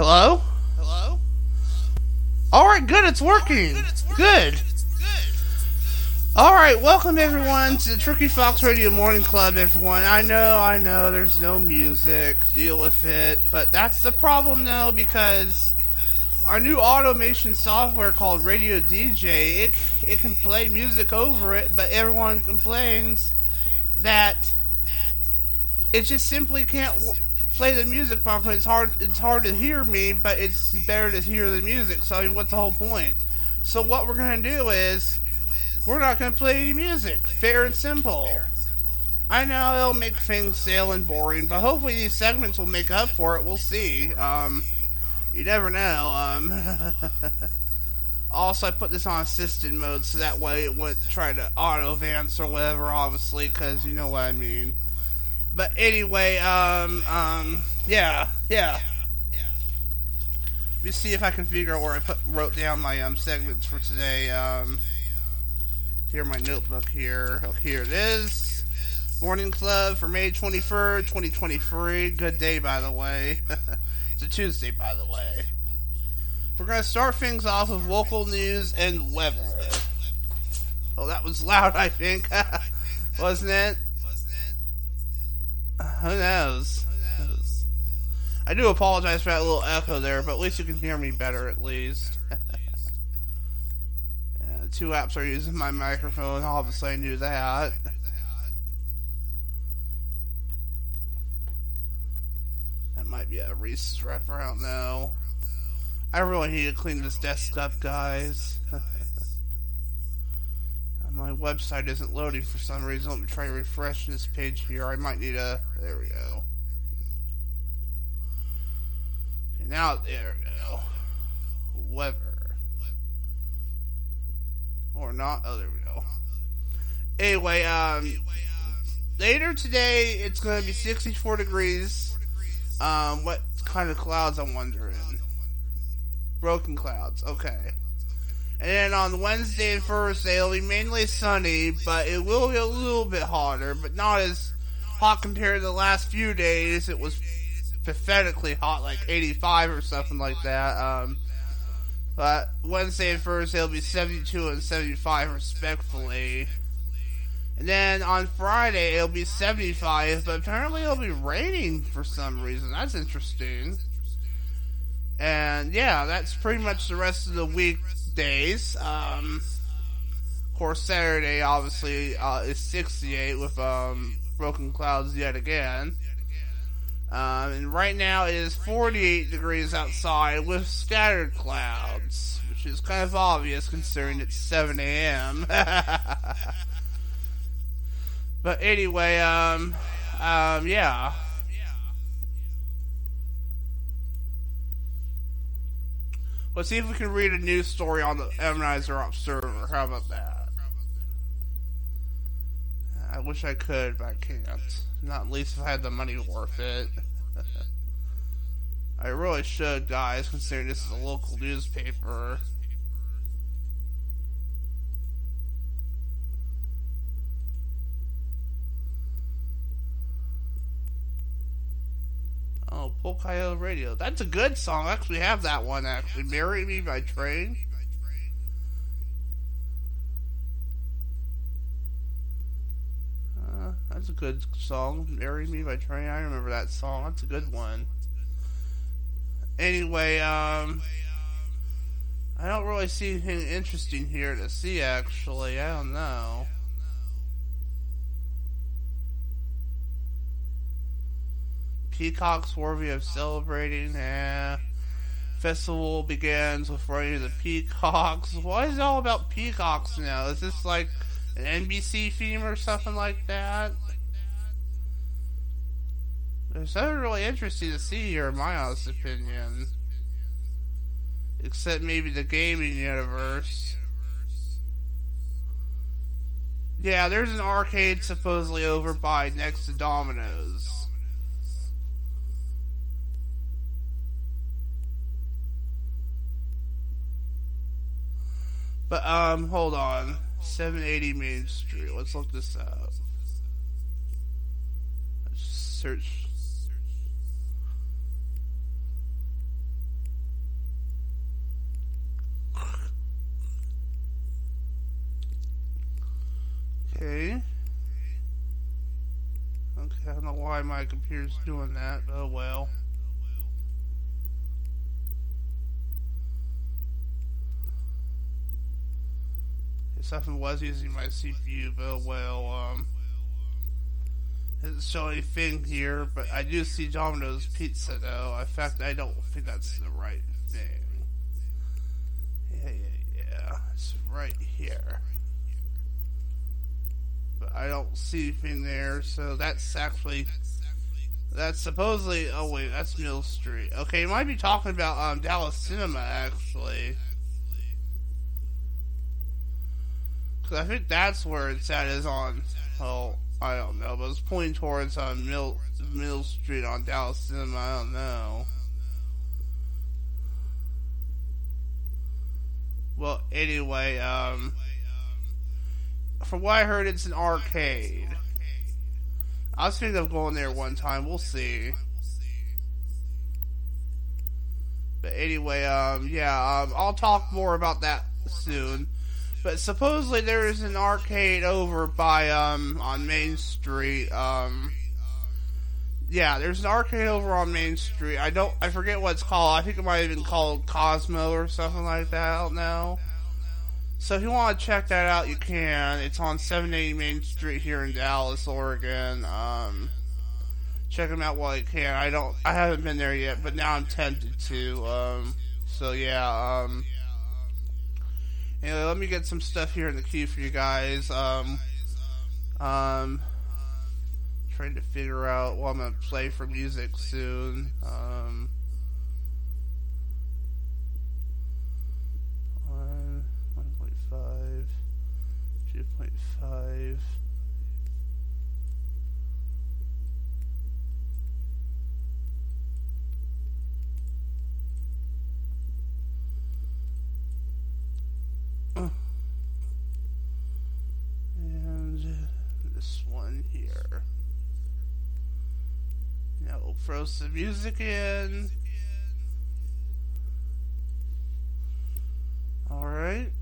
Hello? Hello? Alright, good, it's working. Good. Alright, welcome everyone to the Tricky Fox Radio Morning Club, everyone. I know, there's no music, deal with it, but that's the problem though, because our new automation software called Radio DJ, it can play music over it, but everyone complains that it just simply can't play the music properly. It's hard to hear me, but it's better to hear the music, so I mean, what's the whole point? So what we're going to do is, we're not going to play any music. Fair and simple. I know it'll make things stale and boring, but hopefully these segments will make up for it. We'll see. You never know. Also, I put this on assisted mode so that way it wouldn't try to auto-vance or whatever, obviously, because you know what I mean. But anyway, yeah. Let me see if I can figure out where I wrote down my segments for today. Here my notebook here. Oh, here it is. Morning Club for May 23rd, 2023. Good day, by the way. It's a Tuesday, by the way. We're going to start things off with local news and weather. Oh, that was loud, I think. Wasn't it? Who knows? I do apologize for that little echo there, but at least you can hear me better, at least. Two apps are using my microphone, obviously I knew that. That might be a restrap, I don't know. I really need to clean this desk up, guys. My website isn't loading for some reason. Let me try refreshing this page here. I might need a... There we go. And now, there we go. Weather. Or not. Oh, there we go. Anyway, later today, it's going to be 64 degrees. What kind of clouds, I'm wondering. Broken clouds. Okay. And then on Wednesday and Thursday, it'll be mainly sunny, but it will get a little bit hotter, but not as hot compared to the last few days. It was pathetically hot, like 85 or something like that. But Wednesday and Thursday, it'll be 72 and 75, respectfully. And then on Friday, it'll be 75, but apparently it'll be raining for some reason. That's interesting. And yeah, that's pretty much the rest of the week. Days. Of course, Saturday obviously is 68 with broken clouds yet again. And right now it is 48 degrees outside with scattered clouds, which is kind of obvious considering it's 7 a.m. But anyway, yeah. Let's see if we can read a news story on the Ebenezer Observer. How about that? I wish I could, but I can't. Not least if I had the money worth it. I really should, guys, considering this is a local newspaper. Oh, Pokemon Radio. That's a good song. I actually have that one, actually. Marry Me by Train. That's a good song. Marry Me by Train. I remember that song. That's a good one. Anyway, I don't really see anything interesting here to see, actually. I don't know. Peacocks worthy of celebrating. Festival begins with Rite of the Peacocks. Why is it all about peacocks now? Is this like an NBC theme or something like that? There's nothing really interesting to see here, in my honest opinion. Except maybe the gaming universe. Yeah, there's an arcade supposedly over by next to Domino's. But, hold on. 780 Main Street. Let's look this up. Let's search. know why my computer's doing that. Oh well. It's nothing was using my CPU, but oh well. It's showing thing here, but I do see Domino's Pizza though. In fact, I don't think that's the right thing. Yeah. It's right here. But I don't see anything there, so that's supposedly, oh wait, that's Mill Street. Okay, you might be talking about Dallas Cinema, actually. Because I think that's where it's at, is on, well, I don't know, but it's pointing towards Mill Street on Dallas Cinema, I don't know. Well, anyway, from what I heard, it's an arcade. I was thinking of going there one time. We'll see. But anyway, I'll talk more about that soon. But supposedly there is an arcade over by, on Main Street. There's an arcade over on Main Street. I forget what it's called. I think it might have been called Cosmo or something like that. I don't know. So if you want to check that out, you can. It's on 780 Main Street here in Dallas, Oregon. Check them out while you can. I haven't been there yet, but now I'm tempted to. Anyway, let me get some stuff here in the queue for you guys. Trying to figure out what I'm going to play for music soon. And this one here. Now we'll throw some music in. Alright.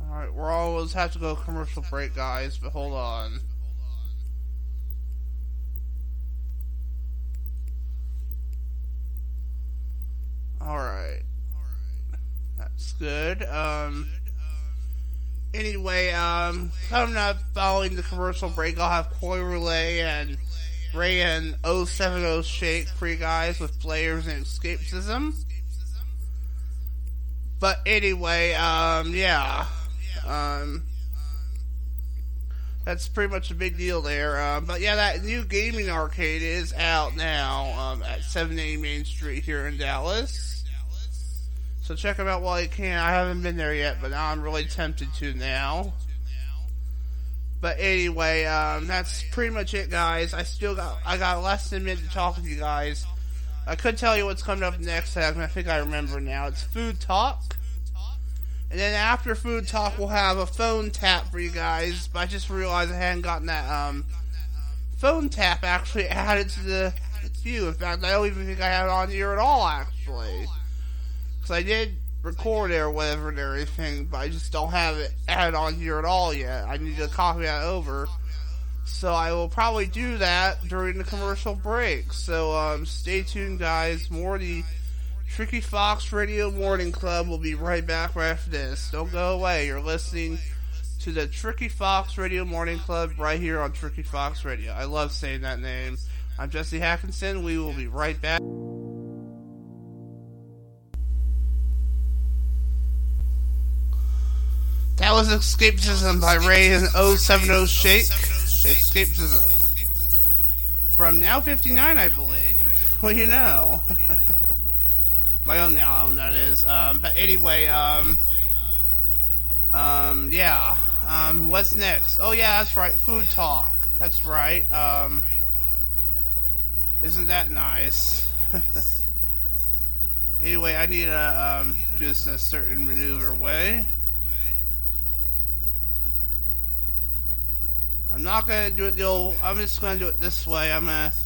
Alright, we'll always have to go commercial break, guys, but hold on. Alright. That's good. Anyway, coming up following the commercial break, I'll have Koi Relay and Raye and 070 Shake for you guys with players and escapism. But anyway, that's pretty much a big deal there. That new gaming arcade is out now at 780 Main Street here in Dallas. So check them out while you can. I haven't been there yet, but now I'm really tempted to now. But anyway, that's pretty much it, guys. I got less than a minute to talk with you guys. I could tell you what's coming up next. I think I remember now. It's Food Talk. And then after Food Talk, we'll have a phone tap for you guys. But I just realized I hadn't gotten that phone tap actually added to the queue. In fact, I don't even think I had it on here at all, actually. Because I did record it or whatever and everything, but I just don't have it added on here at all yet. I need to copy that over. So I will probably do that during the commercial break. So stay tuned, guys. More of the Tricky Fox Radio Morning Club will be right back right after this. Don't go away. You're listening to the Tricky Fox Radio Morning Club right here on Tricky Fox Radio. I love saying that name. I'm Jesse Hackinson. We will be right back. That was Escapism by Raye and 070 Shake. Escapism. From Now 59, I believe. Well, you know. My own now album, that is. What's next? Oh, yeah, that's right. Food Talk. That's right. Isn't that nice? Anyway, I need to do this in a certain maneuver way. I'm not going to do it the old... I'm just going to do it this way. I'm going to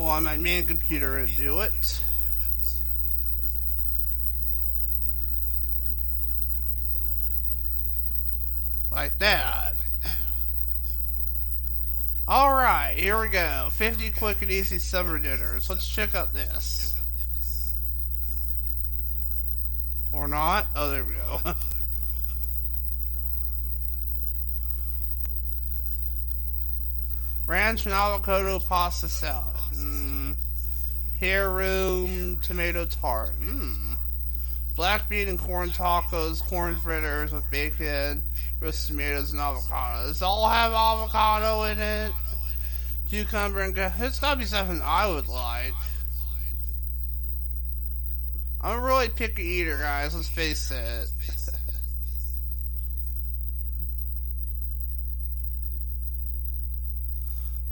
go on my main computer and do it. Like that. Alright, here we go. 50 quick and easy summer dinners. Let's check out this. Or not. Oh, there we go. Ranch and avocado pasta salad. Heirloom tomato tart. Black bean and corn tacos, corn fritters with bacon, roast tomatoes, and avocado. Does it all have avocado in it? Cucumber and... It's gotta be something I would like. I'm a really picky eater, guys. Let's face it.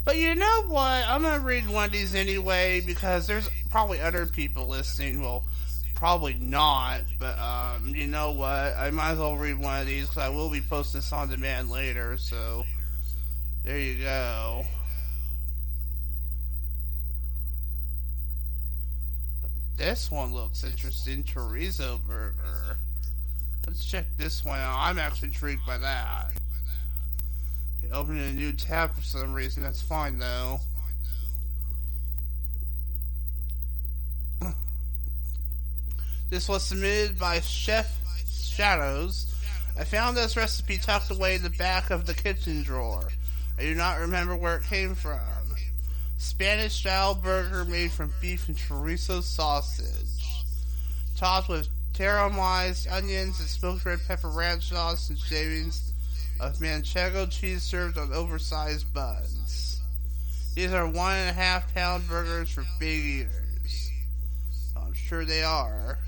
But you know what? I'm going to read one of these anyway, because there's probably other people listening. Well, probably not, but you know what? I might as well read one of these, because I will be posting this on demand later, so there you go. But this one looks interesting. Chorizo burger. Let's check this one out. I'm actually intrigued by that. Opening a new tab for some reason. That's fine, though. This was submitted by Chef Shadows. I found this recipe tucked away in the back of the kitchen drawer. I do not remember where it came from. Spanish-style burger made from beef and chorizo sausage. Topped with caramelized onions and smoked red pepper ranch sauce and shavings of manchego cheese served on oversized buns. These are 1.5 pound burgers for big eaters. I'm sure they are.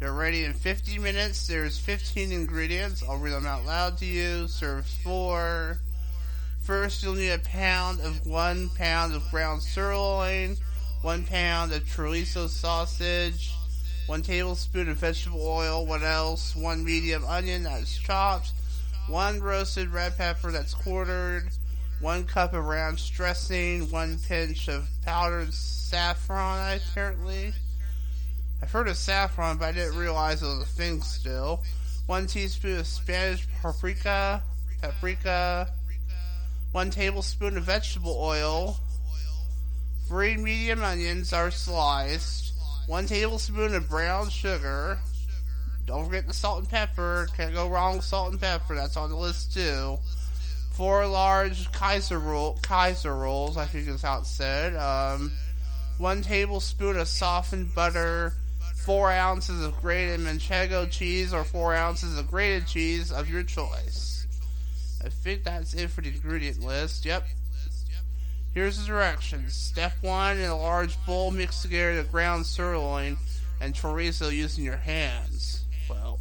They're ready in 50 minutes. There's 15 ingredients. I'll read them out loud to you. Serve 4. First, you'll need 1 pound of ground sirloin, 1 pound of chorizo sausage, 1 tablespoon of vegetable oil. What else? 1 medium onion that's chopped, 1 roasted red pepper that's quartered, 1 cup of ranch dressing, 1 pinch of powdered saffron, apparently. I've heard of saffron, but I didn't realize it was a thing still. 1 teaspoon of Spanish paprika, 1 tablespoon of vegetable oil, 3 medium onions are sliced, 1 tablespoon of brown sugar. Don't forget the salt and pepper. Can't go wrong with salt and pepper. That's on the list too. 4 large Kaiser rolls, I think is how it's said. 1 tablespoon of softened butter. 4 ounces of grated manchego cheese or 4 ounces of grated cheese of your choice. I think that's it for the ingredient list. Yep. Here's the directions. Step 1, in a large bowl, mix together the ground sirloin and chorizo using your hands. Well,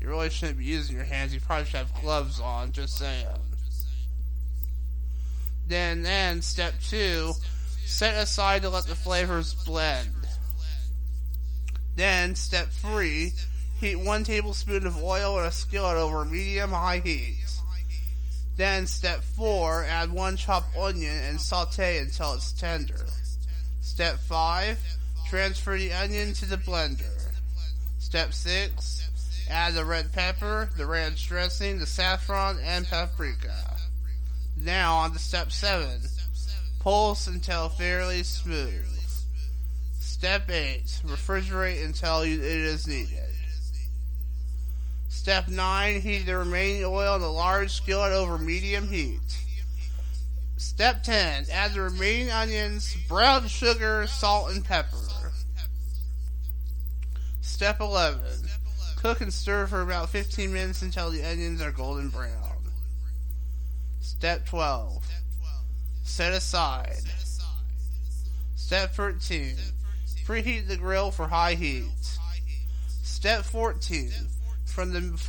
you really shouldn't be using your hands. You probably should have gloves on, just saying. Then, step 2, set aside to let the flavors blend. Then, step 3, heat 1 tablespoon of oil in a skillet over medium-high heat. Then, step 4, add 1 chopped onion and saute until it's tender. Step 5, transfer the onion to the blender. Step 6, add the red pepper, the ranch dressing, the saffron, and paprika. Now on to step 7, pulse until fairly smooth. Step 8, refrigerate until it is needed. Step 9, heat the remaining oil in a large skillet over medium heat. Step 10, add the remaining onions, brown sugar, salt, and pepper. Step 11, cook and stir for about 15 minutes until the onions are golden brown. Step 12, set aside. Step 13, preheat the grill for high heat. Step 14,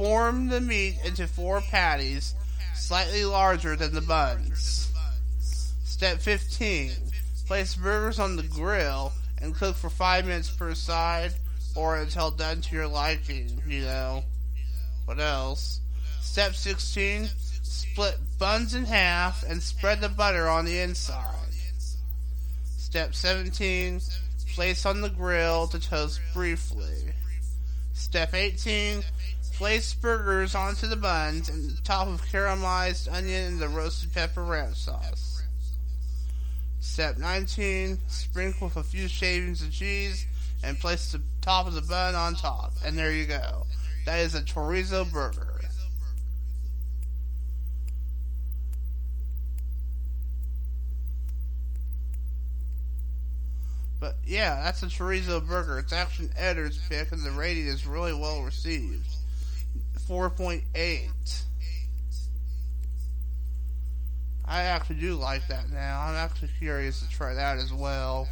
form the meat into 4 patties, slightly larger than the buns. Step 15, place burgers on the grill and cook for 5 minutes per side, or until done to your liking. What else? Step 16, Split buns in half and spread the butter on the inside. Step 17, place on the grill to toast briefly. Step 18, place burgers onto the buns and the top of caramelized onion and the roasted pepper ranch sauce. Step 19, sprinkle with a few shavings of cheese and place the top of the bun on top. And there you go. That is a chorizo burger. But yeah, that's a chorizo burger. It's actually an editor's pick, and the rating is really well received. 4.8. I actually do like that now. I'm actually curious to try that as well.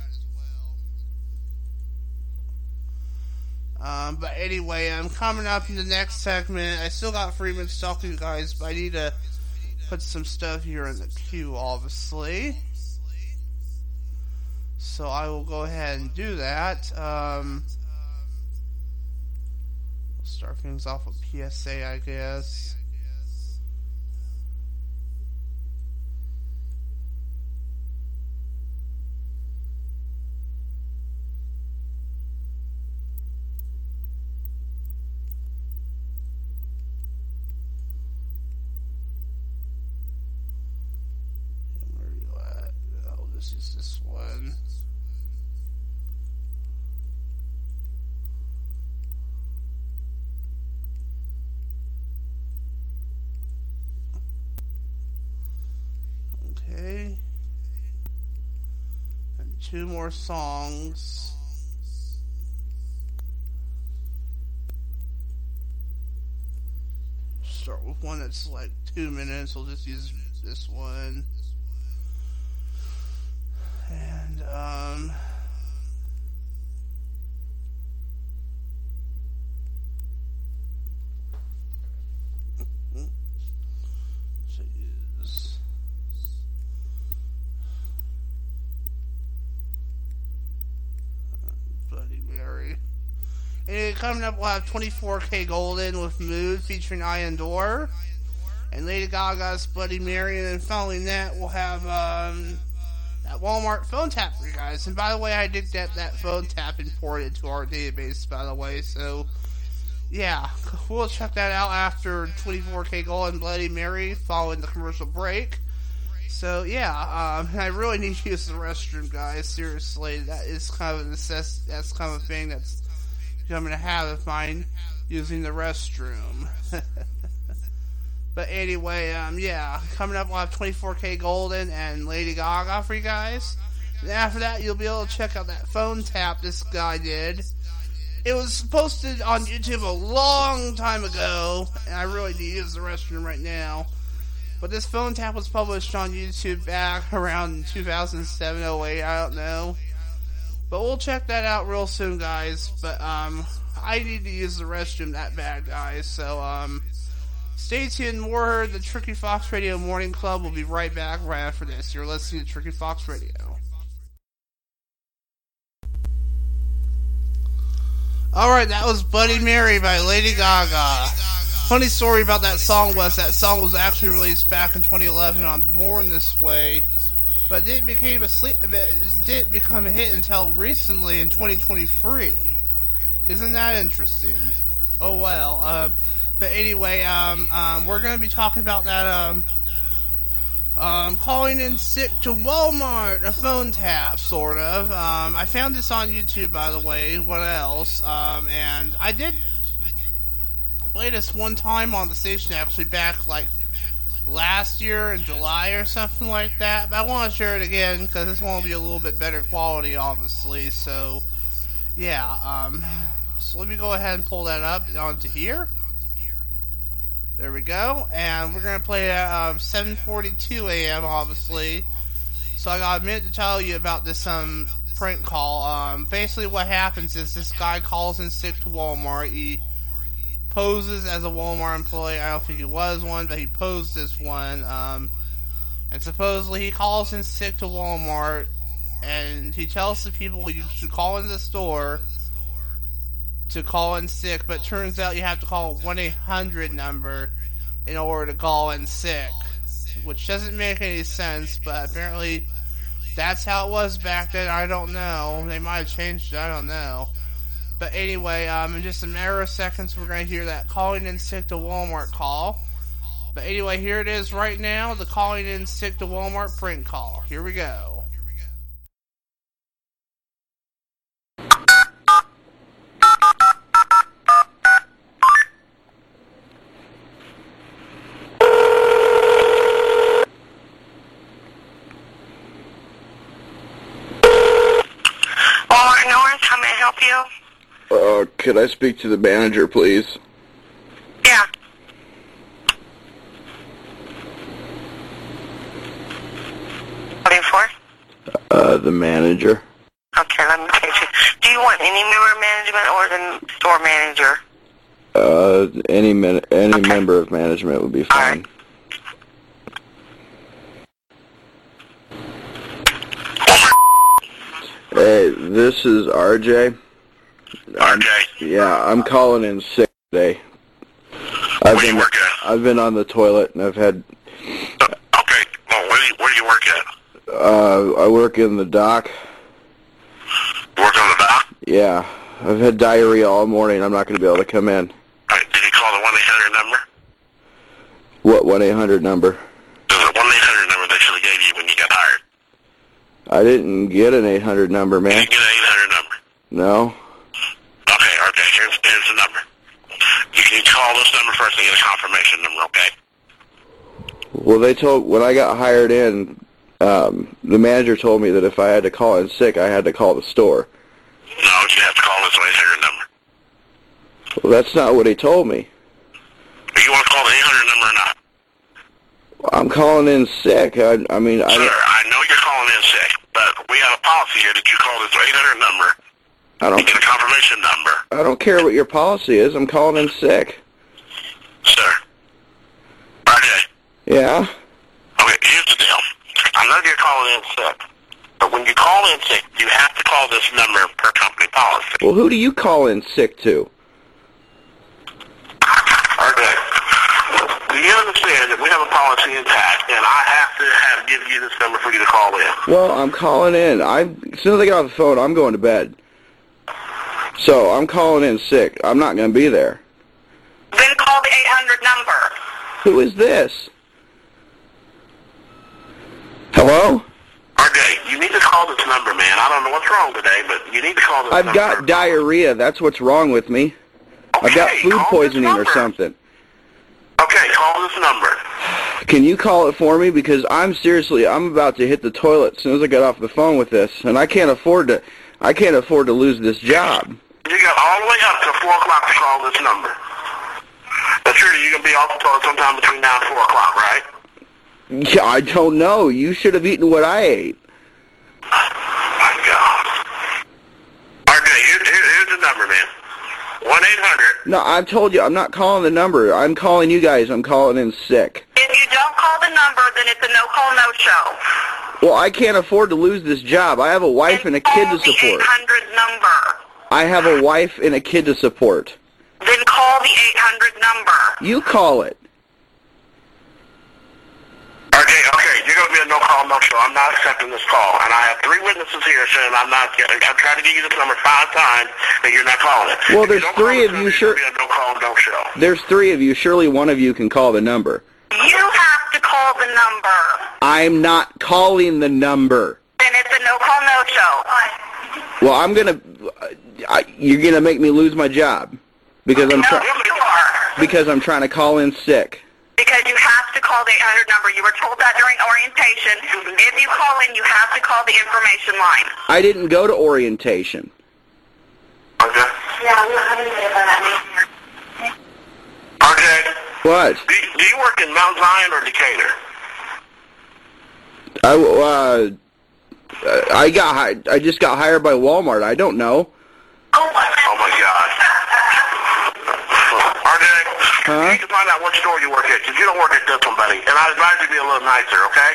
But anyway, I'm coming up in the next segment. I still got 3 minutes to talk to you guys, but I need to put some stuff here in the queue, obviously. So I will go ahead and do that. We'll start things off with PSA, I guess. Two more songs. Start with one that's like 2 minutes. We'll just use this one. And, coming up, we'll have 24kGoldn with Mood featuring Ian Dore and Lady Gaga's Bloody Mary. And then following that, we'll have that Walmart phone tap for you guys. And by the way, I did get that phone tap imported to our database, by the way. So, yeah, we'll check that out after 24kGoldn and Bloody Mary following the commercial break. So, yeah, I really need to use the restroom, guys. Seriously, that is kind of a necessity. That's kind of a thing that's I'm going to have of mine using the restroom. But anyway, yeah, coming up we'll have 24kGoldn and Lady Gaga for you guys. And after that, you'll be able to check out that phone tap this guy did. It was posted on YouTube a long time ago, and I really need to use the restroom right now. But this phone tap was published on YouTube back around 2007, 08, I don't know. But we'll check that out real soon, guys. But, I need to use the restroom that bad, guys. So, stay tuned. More the Tricky Fox Radio Morning Club will be right back right after this. You're listening to Tricky Fox Radio. Alright, that was Bloody Mary by Lady Gaga. Funny story about that song was actually released back in 2011 on Born This Way. But didn't become a hit until recently in 2023. Isn't that interesting? Oh well. But anyway, we're gonna be talking about that. Calling in sick to Walmart, a phone tap, sort of. I found this on YouTube, by the way. What else? And I did play this one time on the station actually back like last year in July or something like that, but I want to share it again because this one will be a little bit better quality, obviously. So yeah, so let me go ahead and pull that up onto here. There we go, and we're gonna play at 7:42 a.m. obviously. So I got a minute to tell you about this prank call. Basically what happens is this guy calls in sick to Walmart. He poses as a Walmart employee. I don't think he was one, but he posed as one. And supposedly he calls in sick to Walmart, and he tells the people you should call in the store to call in sick, but turns out you have to call a 1-800 number in order to call in sick, which doesn't make any sense, but apparently that's how it was back then. I don't know. They might have changed it. I don't know. But anyway, in just a matter of seconds, we're going to hear that calling in sick to Walmart call. But anyway, here it is right now, the calling in sick to Walmart prank call. Here we go. Walmart North, how may I help you? Could I speak to the manager, please? Yeah. What are you for? The manager. Okay, let me take you. Do you want any member of management or the store manager? Any member of management would be fine. All right. Hey, this is RJ. Yeah, I'm calling in sick today. Where do you work at? I've been on the toilet and I've had... Okay, well, where do you work at? I work in the dock. You work on the dock? Yeah, I've had diarrhea all morning. I'm not going to be able to come in. All right, did you call the 1-800 number? What 1-800 number? There's a 1-800 number they should have gave you when you got hired. I didn't get an 800 number, man. You didn't get an 800 number? No. Okay, here's the number. You can call this number first and get a confirmation number, okay? Well, when I got hired in, the manager told me that if I had to call in sick, I had to call the store. No, you have to call this 800 number. Well, that's not what he told me. Do you want to call the 800 number or not? I'm calling in sick. Sir, I know you're calling in sick, but we have a policy here that you call this 800 number. You get a confirmation number. I don't care what your policy is. I'm calling in sick. Sir. RJ. Yeah? Okay, here's the deal. I know you're calling in sick, but when you call in sick, you have to call this number per company policy. Well, who do you call in sick to? RJ, do you understand that we have a policy intact, and I have to give you this number for you to call in? Well, I'm calling in. As soon as I get off the phone, I'm going to bed. So, I'm calling in sick. I'm not going to be there. Then call the 800 number. Who is this? Hello? RJ, you need to call this number, man. I don't know what's wrong today, but you need to call this number. I've got diarrhea. That's what's wrong with me. Okay, I've got food poisoning or something. Okay, call this number. Can you call it for me? Because I'm about to hit the toilet as soon as I get off the phone with this, and I can't afford to lose this job. You got all the way up to 4 o'clock to call this number. But surely you're going to be off the toilet sometime between 9 and 4 o'clock, right? Yeah, I don't know. You should have eaten what I ate. Oh, my God. RJ, here's the number, man. 1-800. No, I've told you, I'm not calling the number. I'm calling you guys. I'm calling in sick. If you don't call the number, then it's a no-call, no-show. Well, I can't afford to lose this job. I have a wife and a kid to support. Then call the 800 number. I have a wife and a kid to support. Then call the 800 number. You call it. Okay, you're going to be a no-call, no-show. I'm not accepting this call. And I have 3 witnesses here, and I've tried to give you this number 5 times, and you're not calling it. Well, there's 3 of you. Sure. You're going to be a no-call, no-show. There's 3 of you. Surely one of you can call the number. You have to call the number. I'm not calling the number. Then it's a no-call, no-show. Well, you're going to make me lose my job. Because I'm trying to call in sick. Because you have to call the 800 number. You were told that during orientation. If you call in, you have to call the information line. I didn't go to orientation. Okay. Okay. What? Do you work in Mount Zion or Decatur? I just got hired by Walmart. I don't know. Oh my God. RJ, you can find out what store you work at, because you don't work at this one, buddy. And I advise you to be a little nicer, okay?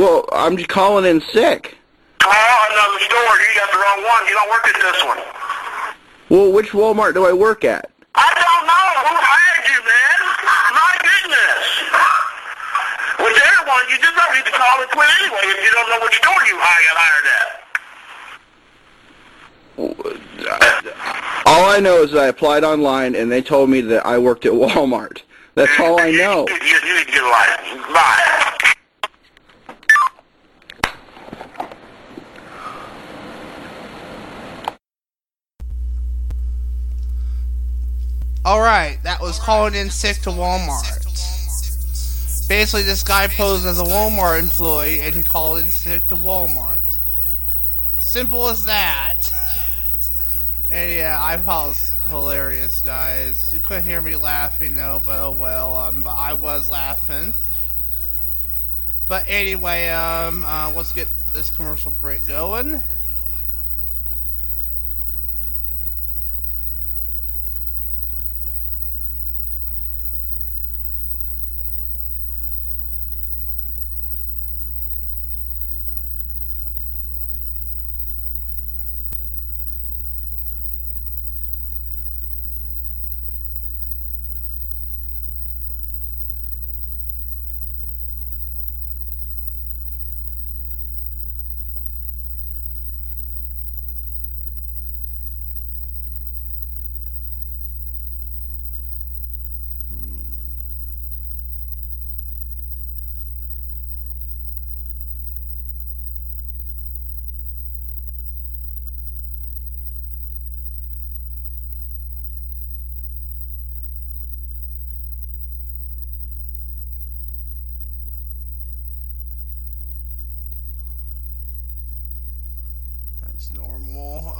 Well, I'm just calling in sick. Call another store. You got the wrong one. You don't work at this one. Well, which Walmart do I work at? I don't know. Who hired you, man? business. With the other one, you just don't need to call and quit anyway if you don't know what store you hired at. All I know is I applied online, and they told me that I worked at Walmart. That's all I know. You need to get a life. Bye. All right, that was calling in sick to Walmart. Basically, this guy posed as a Walmart employee, and he called in sick to Walmart. Simple as that. And yeah, I thought it was hilarious, guys. You couldn't hear me laughing though, but oh well. But I was laughing. But anyway, let's get this commercial break going. Normal.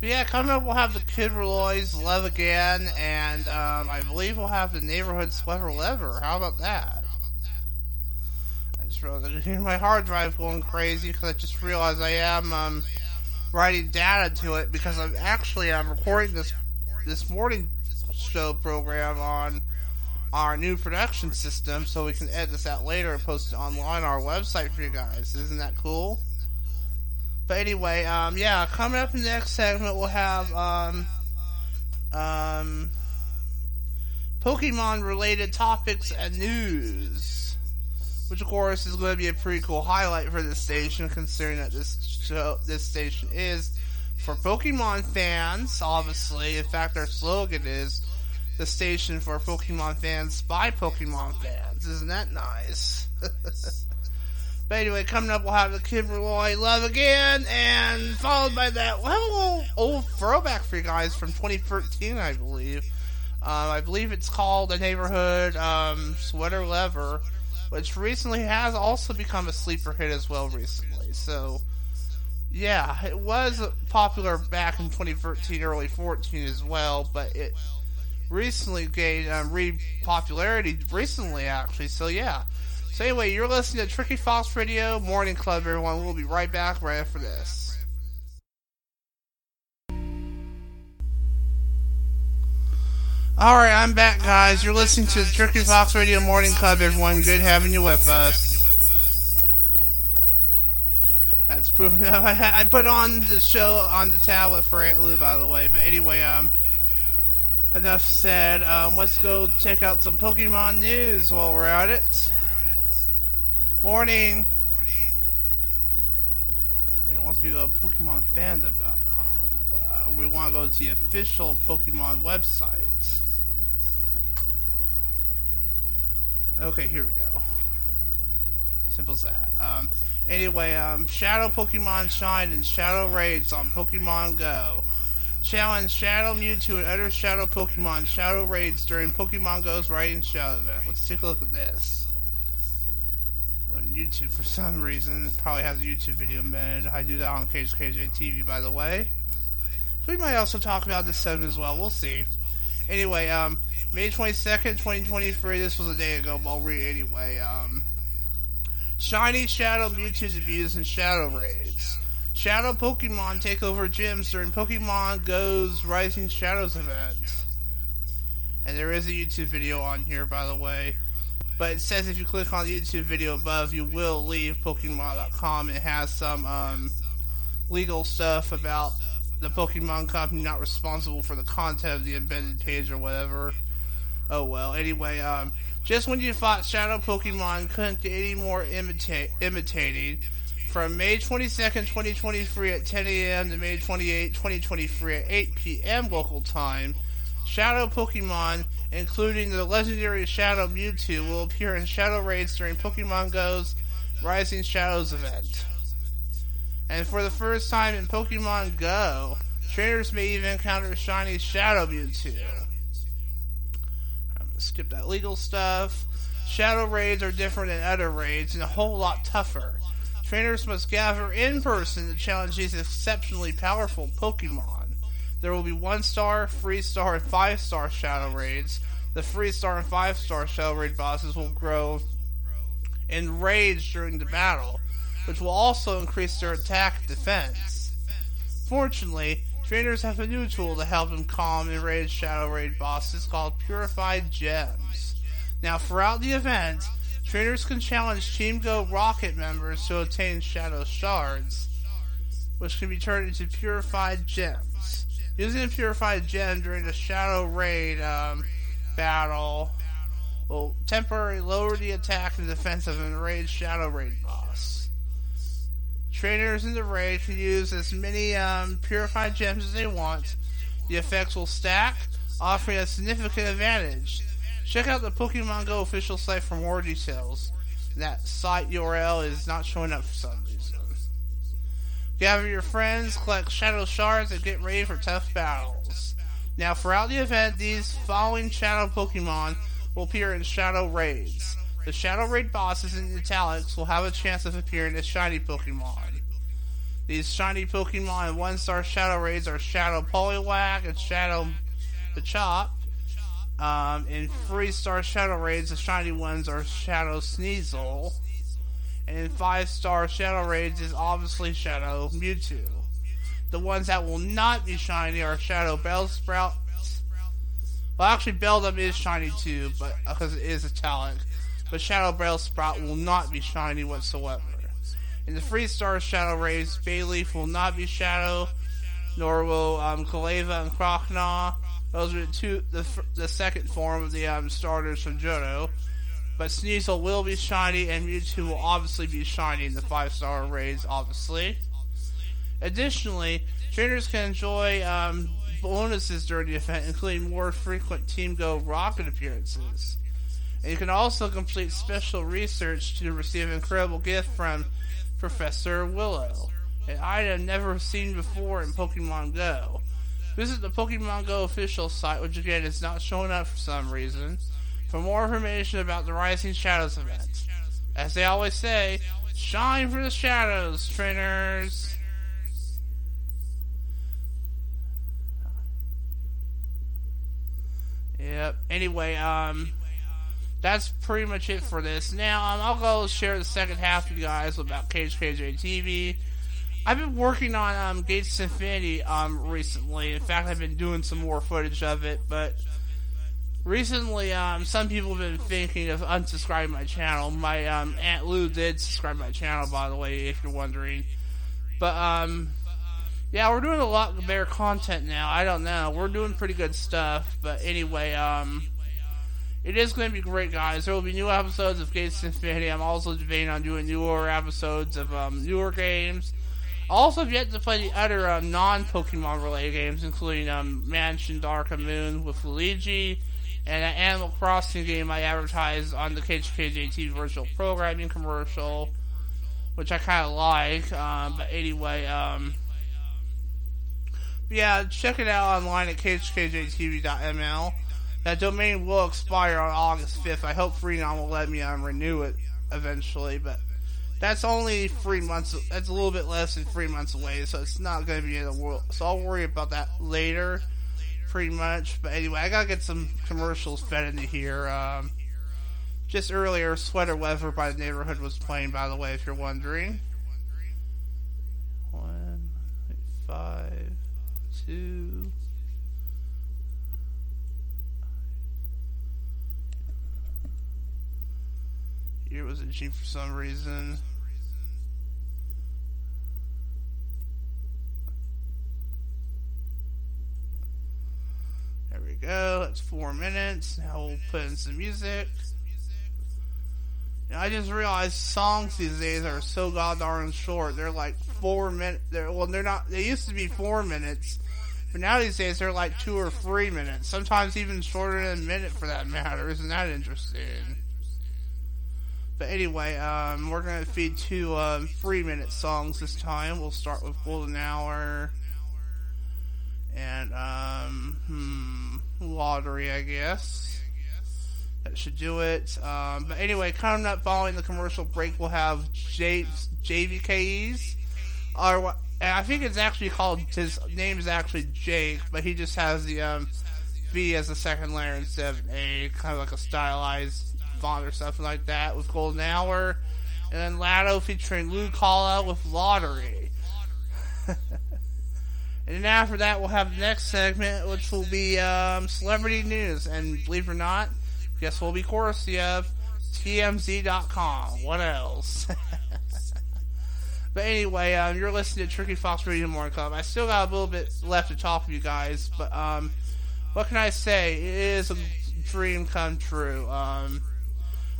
But yeah, coming up we'll have the Kid Roy's Love Again, and I believe we'll have the Neighborhood Sweater Weather. How about that? I just realized I can hear my hard drive going crazy because I just realized I am writing data to it because I'm recording this morning show program on our new production system, so we can edit this out later and post it online on our website for you guys. Isn't that cool? But anyway, yeah, coming up in the next segment, we'll have, Pokemon-related topics and news, which, of course, is going to be a pretty cool highlight for this station, considering that this station is for Pokemon fans, obviously. In fact, our slogan is, the station for Pokemon fans by Pokemon fans. Isn't that nice? But anyway, coming up, we'll have the Kid Roy Love Again, and followed by that, we'll have a little old throwback for you guys from 2013, I believe. I believe it's called The Neighborhood Sweater Lever, which recently has also become a sleeper hit as well recently. So, yeah, it was popular back in 2013, early 14 as well, but it recently gained popularity recently, actually, so yeah. So anyway, you're listening to Tricky Fox Radio, Morning Club, everyone. We'll be right back right after this. Alright, I'm back, guys. You're listening to Tricky Fox Radio, Morning Club, everyone. Good having you with us. That's proven. I put on the show on the tablet for Aunt Lou, by the way. But anyway, enough said. Let's go check out some Pokemon news while we're at it. Morning. Okay, it wants me to go to PokemonFandom.com. We want to go to the official Pokemon website. Okay, here we go. Simple as that. Anyway, Shadow Pokemon Shine and Shadow Raids on Pokemon Go. Challenge Shadow Mewtwo and other Shadow Pokemon Shadow Raids during Pokemon Go's Rising Shadows event. Let's take a look at this. YouTube for some reason. It probably has a YouTube video embedded. I do that on KHKJTV, by the way. We might also talk about this segment as well. We'll see. Anyway, May 22nd, 2023. This was a day ago, but I'll read it anyway. Shiny Shadow Mewtwo's abuse and Shadow Raids. Shadow Pokemon take over gyms during Pokemon Go's Rising Shadows event. And there is a YouTube video on here, by the way. But it says if you click on the YouTube video above, you will leave Pokemon.com. It has some legal stuff about the Pokemon company not responsible for the content of the embedded page or whatever. Oh well, anyway, just when you thought Shadow Pokemon couldn't do any more imitating, from May 22nd, 2023 at 10 a.m. to May 28th, 2023 at 8 p.m. local time, Shadow Pokemon, including the legendary Shadow Mewtwo, will appear in Shadow Raids during Pokemon Go's Rising Shadows event. And for the first time in Pokemon Go, trainers may even encounter shiny Shadow Mewtwo. I'm going to skip that legal stuff. Shadow Raids are different than other raids and a whole lot tougher. Trainers must gather in person to challenge these exceptionally powerful Pokemon. There will be 1-star, 3-star, and 5-star Shadow Raids. The 3-star and 5-star Shadow Raid bosses will grow in rage during the battle, which will also increase their attack defense. Fortunately, trainers have a new tool to help them calm and rage Shadow Raid bosses called Purified Gems. Now, throughout the event, trainers can challenge Team Go Rocket members to obtain Shadow Shards, which can be turned into Purified Gems. Using a Purified Gem during the Shadow Raid battle will temporarily lower the attack and defense of an enraged Shadow Raid boss. Trainers in the raid can use as many Purified Gems as they want. The effects will stack, offering a significant advantage. Check out the Pokemon Go official site for more details. That site URL is not showing up for some reason. Gather your friends, collect Shadow Shards, and get ready for tough battles. Now, throughout the event, these following Shadow Pokemon will appear in Shadow Raids. The Shadow Raid bosses in italics will have a chance of appearing as Shiny Pokemon. These Shiny Pokemon in 1-star Shadow Raids are Shadow Poliwag and Shadow Machop. In 3-star Shadow Raids, the Shiny ones are Shadow Sneasel. And in 5-star Shadow Raids is obviously Shadow Mewtwo. The ones that will not be shiny are Shadow Bellsprout. Well, actually, Beldum is shiny too, but because it is italic. But Shadow Bellsprout will not be shiny whatsoever. In the 3-star Shadow Raids, Bayleaf will not be Shadow, nor will Kaleva and Croconaw. Those are the second form of the starters from Johto. But Sneasel will be shiny, and Mewtwo will obviously be shiny in the 5-star raids, obviously. Additionally, trainers can enjoy bonuses during the event, including more frequent Team Go Rocket appearances. And you can also complete special research to receive an incredible gift from Professor Willow, an item never seen before in Pokemon Go. Visit the Pokemon Go official site, which again is not showing up for some reason, for more information about the Rising Shadows event. As they always say, shine for the shadows, trainers! Yep, anyway, that's pretty much it for this. Now, I'll go share the second half with you guys about KHKJTV. I've been working on Gates to Infinity recently. In fact, I've been doing some more footage of it, but recently, some people have been thinking of unsubscribing my channel. My Aunt Lou did subscribe my channel, by the way, if you're wondering. But, yeah, we're doing a lot of better content now. I don't know. We're doing pretty good stuff. But anyway, it is going to be great, guys. There will be new episodes of Gates to Infinity. I'm also debating on doing newer episodes of newer games. I also have yet to play the other non-Pokemon related games, including Mansion Dark and Moon with Luigi, and an Animal Crossing game I advertised on the KHKJT virtual programming commercial, which I kind of like, but anyway, yeah, check it out online at khkjtv.ml. That domain will expire on August 5th. I hope Freenom will let me renew it eventually, but that's only 3 months, that's a little bit less than 3 months away, so it's not going to be in the world, so I'll worry about that later. Pretty much, but anyway, I gotta get some commercials fed into here. Just earlier, Sweater Weather by The Neighborhood was playing, by the way, if you're wondering. 1, 5, 2. Here was a G for some reason. There we go. it's 4 minutes. Now we'll put in some music. And I just realized songs these days are so god darn short. They're like 4 minutes. Well, they're not. They used to be 4 minutes, but now these days they're like 2 or 3 minutes. Sometimes even shorter than a minute, for that matter. Isn't that interesting? But anyway, we're going to feed 2 3-minute songs this time. We'll start with Golden Hour and Lottery, I guess. That should do it. But anyway, coming up following the commercial break, we'll have JVKE's. Or, I think it's actually called, his name is actually Jake, but he just has the V as a second layer instead of A, kind of like a stylized or something like that, with Golden Hour. And then Lado featuring Lou Calla with Lottery. And then after that we'll have the next segment, which will be celebrity news. And believe it or not, guess we'll be courtesy of TMZ.com. What else? But anyway, you're listening to Tricky Fox Radio Morning Club. I still got a little bit left to talk with you guys, but what can I say? It is a dream come true.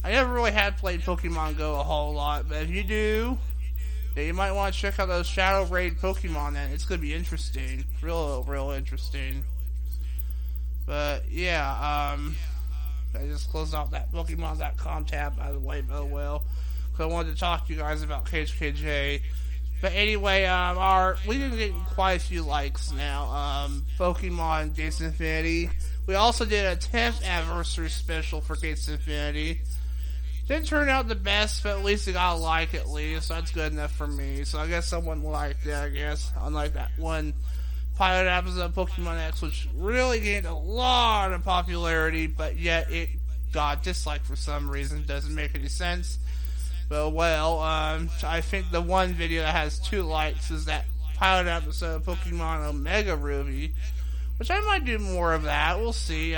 I never really had played Pokemon Go a whole lot, but if you do, then you might want to check out those Shadow Raid Pokemon, and it's going to be interesting. Real interesting. But, yeah, I just closed off that Pokemon.com tab, by the way, but oh well, because I wanted to talk to you guys about KHKJ. But anyway, we didn't get quite a few likes now. Pokemon, Gates to Infinity. We also did a 10th anniversary special for Gates to Infinity. Didn't turn out the best, but at least it got a like at least. So that's good enough for me. So I guess someone liked it, I guess. Unlike that one pilot episode of Pokemon X, which really gained a lot of popularity, but yet it got disliked for some reason. Doesn't make any sense. But well, I think the one video that has 2 likes is that pilot episode of Pokemon Omega Ruby, which I might do more of that. We'll see.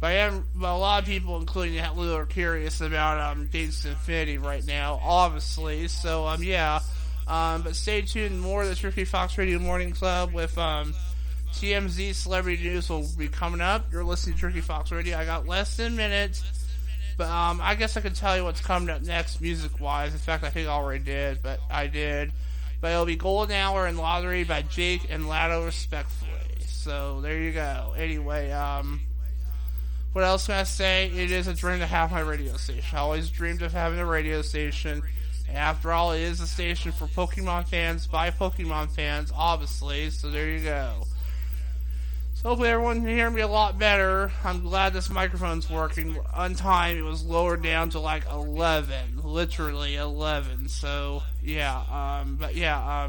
But a lot of people, including that Lou, are curious about Gates to Infinity right now, obviously. So, yeah. But stay tuned. More of the Tricky Fox Radio Morning Club with TMZ Celebrity News will be coming up. You're listening to Tricky Fox Radio. I got less than minutes. But I guess I can tell you what's coming up next music-wise. In fact, I think I already did, but I did. But it'll be Golden Hour and Lottery by Jake and Lado, respectfully. So, there you go. Anyway, what else can I say? It is a dream to have my radio station. I always dreamed of having a radio station. And after all, it is a station for Pokemon fans, by Pokemon fans, obviously. So, there you go. So, hopefully everyone can hear me a lot better. I'm glad this microphone's working. On time, it was lowered down to like 11. Literally 11. So, yeah. But, yeah.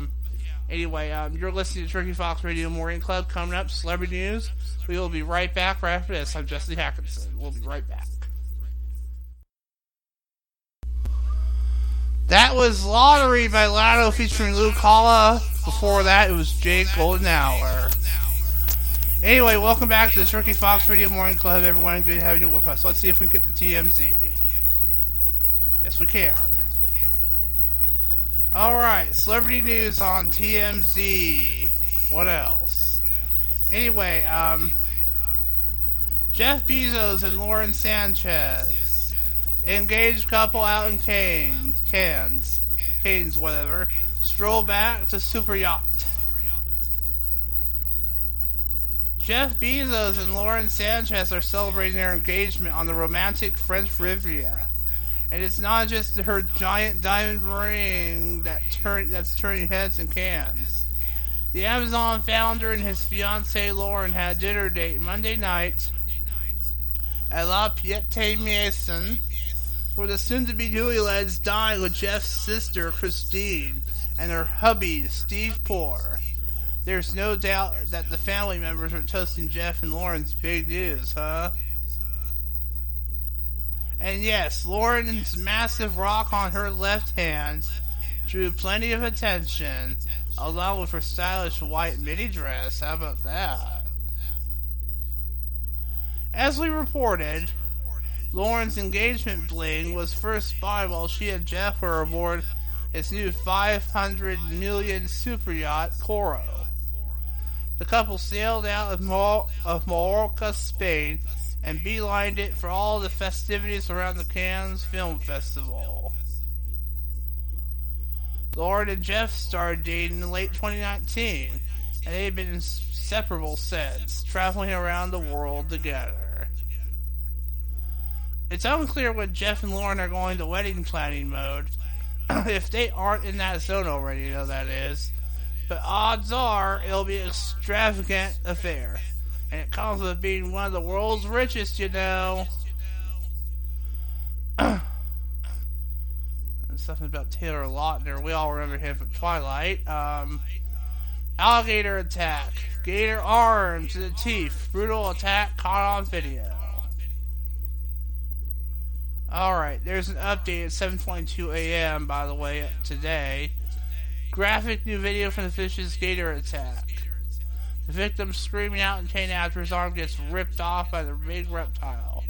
Anyway, you're listening to Tricky Fox Radio Morning Club. Coming up, celebrity news. We will be right back right after this. I'm Jesse Hackinson. We'll be right back. That was Lottery by Lado featuring Lou Calla. Before that, it was Jake, Golden Hour. Anyway, welcome back to the Tricky Fox Radio Morning Club, everyone. Good having you with us. Let's see if we can get the TMZ. Yes, we can. Alright, celebrity news on TMZ. What else? Anyway, Jeff Bezos and Lauren Sanchez. Engaged couple out in Cannes, whatever. Stroll back to super yacht. Jeff Bezos and Lauren Sanchez are celebrating their engagement on the romantic French Riviera. And it's not just her giant diamond ring that's turning heads in Cannes. The Amazon founder and his fiancée Lauren had a dinner date Monday night at La Piète Maison, where the soon-to-be newlyweds dined with Jeff's sister Christine and her hubby Steve Poor. There's no doubt that the family members are toasting Jeff and Lauren's big news, huh? And yes, Lauren's massive rock on her left hand drew plenty of attention, along with her stylish white mini dress. How about that? As we reported, Lauren's engagement bling was first spotted while she and Jeff were aboard his new $500 million superyacht, Coro. The couple sailed out of Mallorca, Spain, and beelined it for all the festivities around the Cannes Film Festival. Lauren and Jeff started dating in late 2019, and they have been inseparable since, traveling around the world together. It's unclear when Jeff and Lauren are going to wedding planning mode, if they aren't in that zone already, you know that is, but odds are it'll be an extravagant affair. And it comes with being one of the world's richest, you know. And something about Taylor Lautner. We all remember him from Twilight. Alligator attack. Gator armed to the teeth. Brutal attack caught on video. Alright, there's an update at 7:22 a.m. by the way, today. Graphic new video from the fish's gator attack. The victim screaming out in pain after his arm gets ripped off by the big reptile.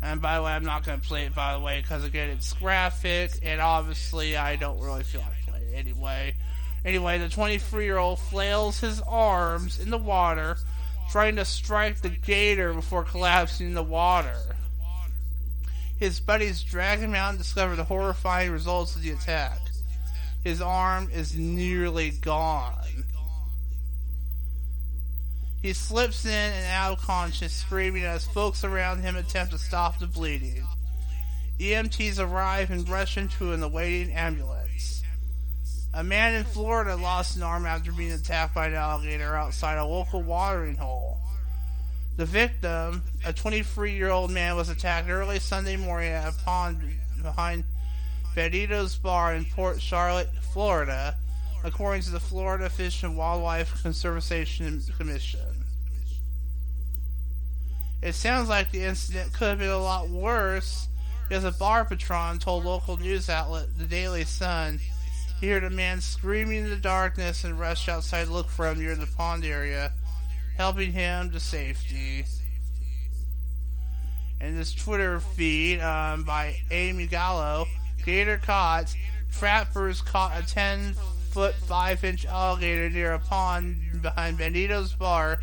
And by the way, I'm not going to play it, by the way, because again, it's graphic, and obviously I don't really feel like playing it anyway. Anyway, the 23-year-old flails his arms in the water, trying to strike the gator before collapsing in the water. His buddies drag him out and discover the horrifying results of the attack. His arm is nearly gone. He slips in and out of conscious, screaming as folks around him attempt to stop the bleeding. EMTs arrive and rush into an awaiting ambulance. A man in Florida lost an arm after being attacked by an alligator outside a local watering hole. The victim, a 23-year-old man, was attacked early Sunday morning at a pond behind Benito's Bar in Port Charlotte, Florida, according to the Florida Fish and Wildlife Conservation Commission. It sounds like the incident could have been a lot worse, because a bar patron told local news outlet The Daily Sun he heard a man screaming in the darkness and rushed outside to look for him near the pond area, helping him to safety. And this Twitter feed by Amy Gallo, gator caught, trappers caught a 10-foot, 5-inch alligator near a pond behind Benito's Bar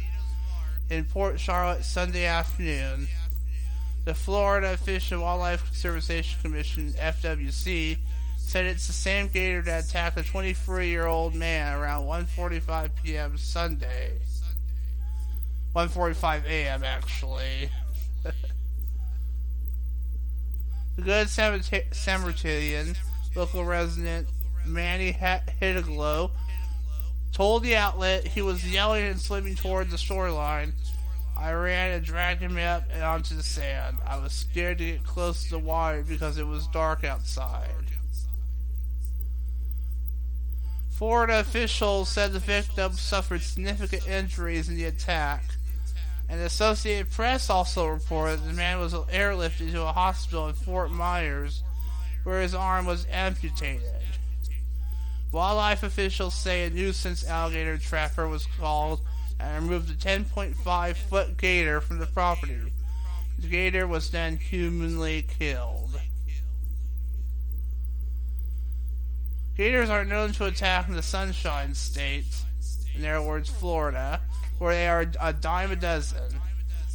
in Port Charlotte Sunday afternoon. The Florida Fish and Wildlife Conservation Commission, FWC, said it's the same gator that attacked a 23-year-old man around 1:45 p.m. Sunday. 1:45 a.m., actually. The Good Samaritan, local resident Manny Hittiglow, told the outlet he was yelling and swimming toward the shoreline. I ran and dragged him up and onto the sand. I was scared to get close to the water because it was dark outside. Florida officials said the victim suffered significant injuries in the attack, and the Associated Press also reported the man was airlifted to a hospital in Fort Myers, where his arm was amputated. Wildlife officials say a nuisance alligator trapper was called and removed the 10.5-foot gator from the property. The gator was then humanly killed. Gators are known to attack in the Sunshine State, in their words, Florida, where they are a dime a dozen.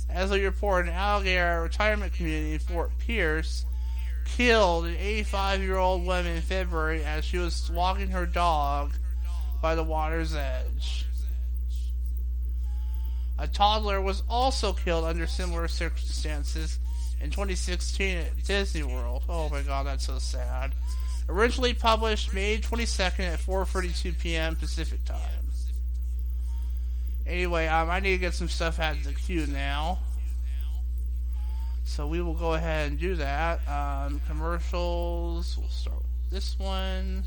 As we report, an alligator at a retirement community in Fort Pierce killed an 85-year-old woman in February as she was walking her dog by the water's edge. A toddler was also killed under similar circumstances in 2016 at Disney World. Oh my god, that's so sad. Originally published May 22nd at 4:42 p.m. Pacific time. Anyway, I need to get some stuff out of the queue now. So we will go ahead and do that. Commercials, we'll start with this one.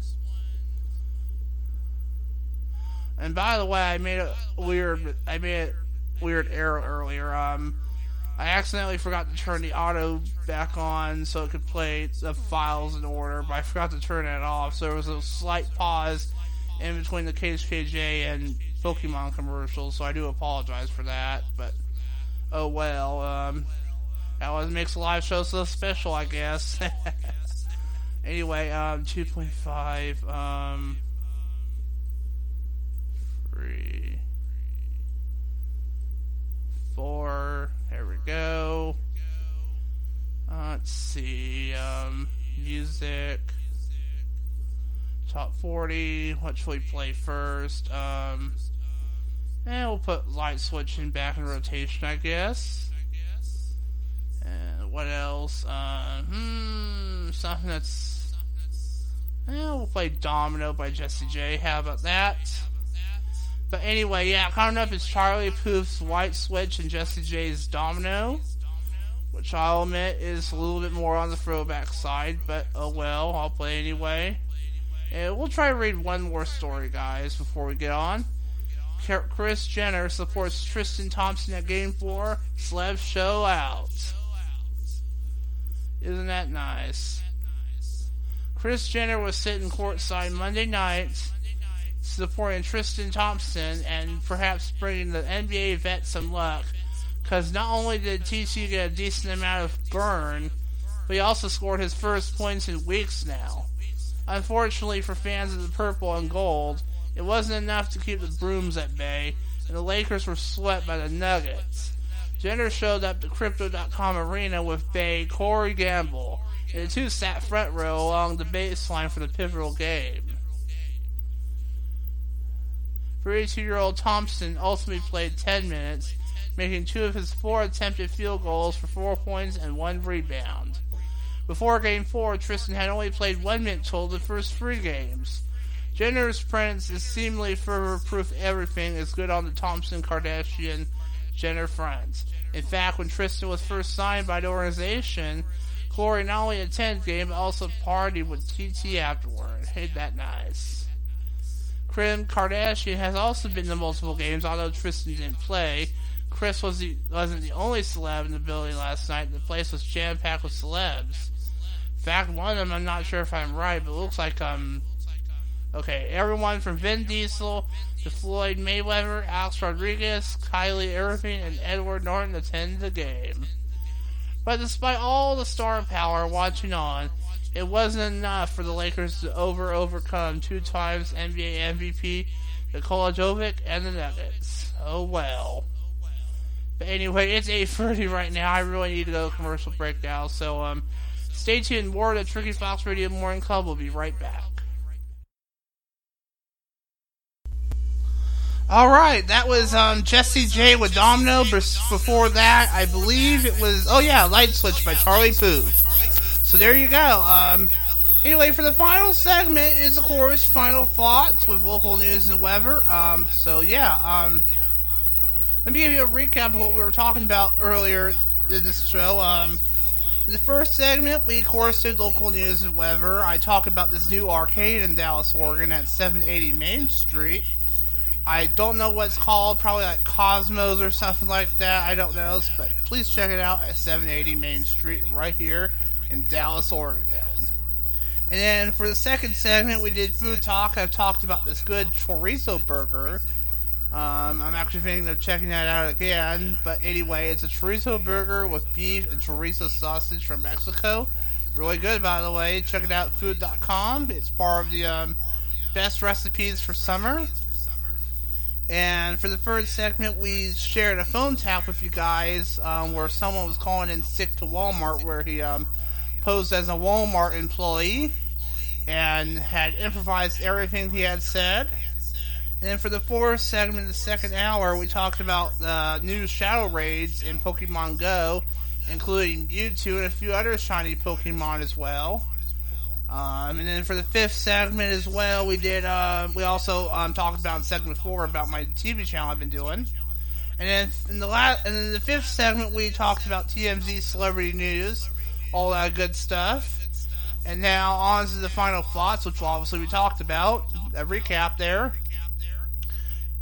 And by the way, I made a weird error earlier. I accidentally forgot to turn the auto back on so it could play the files in order, but I forgot to turn it off, so there was a slight pause in between the KHKJ and Pokemon commercials, so I do apologize for that, but oh well. That always makes a live show so special, I guess. Anyway, 2.5, free. 4. There we go. Let's see. Music. Top 40. What should we play first? And we'll put light switching back in rotation, I guess. And what else? Something that's... Yeah, we'll play Domino by Jesse J. How about that? But anyway, yeah, coming up is Charlie Puth's Light Switch and Jesse J's Domino, which I'll admit is a little bit more on the throwback side, but oh well, I'll play anyway. And we'll try to read one more story, guys, before we get on. Kris Jenner supports Tristan Thompson at Game 4. Celeb show out. Isn't that nice? Kris Jenner was sitting courtside Monday night supporting Tristan Thompson and perhaps bringing the NBA vet some luck, because not only did TT get a decent amount of burn, but he also scored his first points in weeks now. Unfortunately for fans of the purple and gold, it wasn't enough to keep the brooms at bay, and the Lakers were swept by the Nuggets. Jenner showed up at Crypto.com Arena with Bay Corey Gamble, and the two sat front row along the baseline for the pivotal game. 32-year-old Thompson ultimately played 10 minutes, making two of his 4 attempted field goals for 4 points and 1 rebound. Before Game 4, Tristan had only played 1 minute total the first 3 games. Jenner's prints is seemingly further proof everything is good on the Thompson-Kardashian-Jenner front. In fact, when Tristan was first signed by the organization, Corey not only attended the game, but also partied with TT afterward. Ain't that nice? Kim Kardashian has also been to multiple games, although Tristan didn't play. Kris wasn't the only celeb in the building last night, and the place was jam-packed with celebs. In fact, one of them, I'm not sure if I'm right, but it looks like, okay, everyone from Vin Diesel to Floyd Mayweather, Alex Rodriguez, Kylie Irving, and Edward Norton attended the game. But despite all the star power watching on, it wasn't enough for the Lakers to overcome 2 times NBA MVP Nikola Jovic and the Nuggets. Oh well. But anyway, it's 8:30 right now. I really need to go to commercial break now, so stay tuned. More of the Tricky Fox Radio Morning Club. We'll be right back. Alright, that was Jesse J with Domino. Before that, I believe it was, Light Switch by Charlie Puth. So there you go. Anyway, for the final segment is, of course, Final Thoughts with local news and weather. Let me give you a recap of what we were talking about earlier in this show. In the first segment, we, of course, did local news and weather. I talked about this new arcade in Dallas, Oregon at 780 Main Street. I don't know what it's called, probably like Cosmos or something like that, I don't know, but please check it out at 780 Main Street right here in Dallas, Oregon. And then for the second segment, we did food talk. I've talked about this good chorizo burger. I'm actually thinking of checking that out again, but anyway, it's a chorizo burger with beef and chorizo sausage from Mexico. Really good, by the way. Check it out at food.com. It's part of the best recipes for summer. And for the third segment, we shared a phone tap with you guys, where someone was calling in sick to Walmart, where he posed as a Walmart employee and had improvised everything he had said. And then for the fourth segment of the second hour, we talked about the new Shadow Raids in Pokemon Go, including Mewtwo and a few other shiny Pokemon as well. And then for the fifth segment as well, we also talked about in segment 4 about my TV channel I've been doing. And then in the fifth segment, we talked about TMZ celebrity news, all that good stuff. And now on to the final thoughts, which obviously we talked about, a recap there.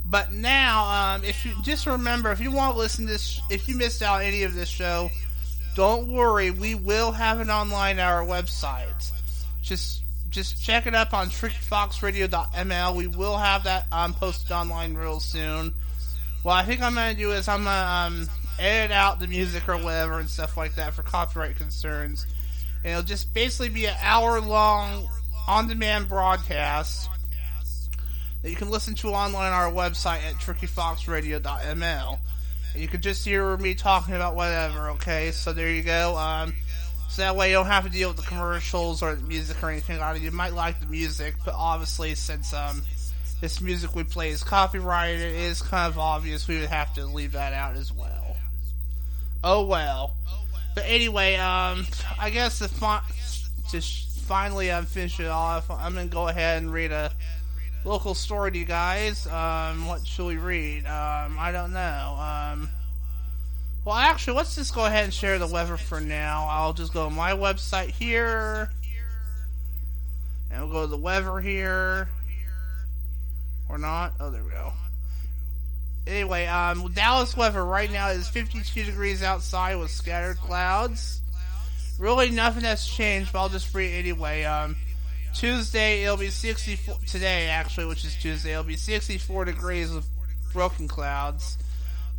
But now, if you just remember, if you want to listen to this, if you missed out on any of this show, don't worry, we will have it online at our website. Just check it up on TrickyFoxRadio.ml. We will have that posted online real soon. What I think I'm going to do is I'm going to edit out the music or whatever and stuff like that for copyright concerns. And it'll just basically be an hour-long on-demand broadcast that you can listen to online on our website at TrickyFoxRadio.ml. You can just hear me talking about whatever, okay? So there you go. So that way you don't have to deal with the commercials or the music or anything. You might like the music, but obviously since this music we play is copyrighted, it is kind of obvious we would have to leave that out as well. Oh well. But anyway, I guess to finally finish it off, I'm going to go ahead and read a local story to you guys. What should we read? I don't know. Well, actually, let's just go ahead and share the weather for now. I'll just go to my website here. And we'll go to the weather here. Or not. Oh, there we go. Anyway, Dallas weather right now is 52 degrees outside with scattered clouds. Really nothing has changed, but I'll just read it anyway. Tuesday, it'll be 64... Today, actually, which is Tuesday, it'll be 64 degrees with broken clouds.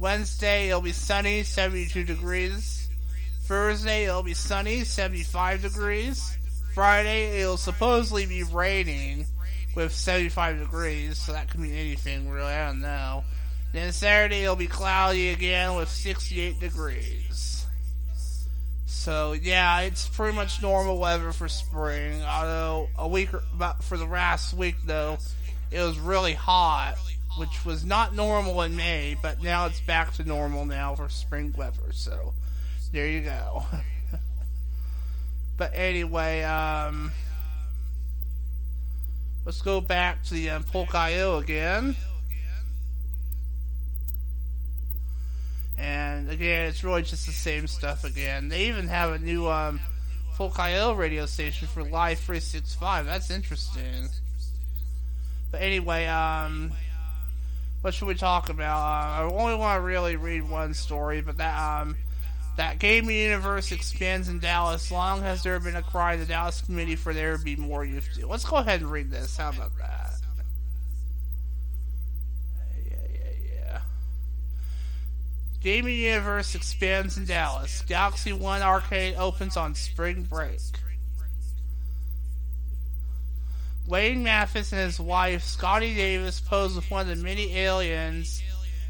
Wednesday, it'll be sunny, 72 degrees. Thursday, it'll be sunny, 75 degrees. Friday, it'll supposedly be raining with 75 degrees, so that could mean anything, really, I don't know. Then Saturday, it'll be cloudy again with 68 degrees. So, yeah, it's pretty much normal weather for spring, although for the last week, though, it was really hot, which was not normal in May, but now it's back to normal now for spring weather, so there you go. But anyway, let's go back to the Pokemon.com again. And again, it's really just the same stuff again. They even have a new Pokemon.com radio station for Live 365. That's interesting. But anyway, what should we talk about? I only want to really read one story, but that gaming universe expands in Dallas. Long has there been a cry in the Dallas community for there to be more youth to do. Let's go ahead and read this. How about that? Yeah. Gaming universe expands in Dallas. Galaxy 1 Arcade opens on spring break. Wayne Mathis and his wife, Scotty Davis, pose with one of the many aliens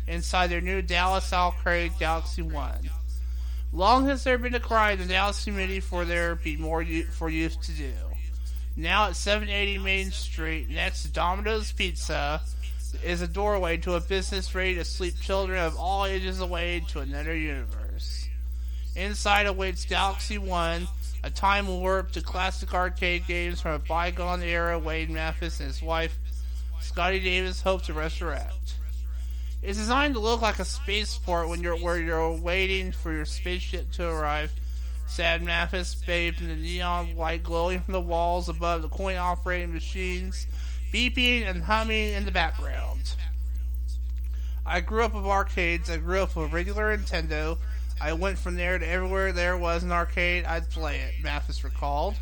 inside their new Dallas Arcade Galaxy 1. Long has there been a cry in the Dallas community for there be more for youth to do. Now at 780 Main Street, next to Domino's Pizza, is a doorway to a business ready to sleep children of all ages away to another universe. Inside awaits Galaxy 1, a time warp to classic arcade games from a bygone era Wayne Mathis and his wife, Scotty Davis, hope to resurrect. It's designed to look like a spaceport where you're waiting for your spaceship to arrive. Sad Mathis, bathed in the neon light glowing from the walls above the coin-operating machines, beeping and humming in the background. I grew up with arcades. I grew up with regular Nintendo. I went from there to everywhere there was an arcade, I'd play it, Mathis recalled.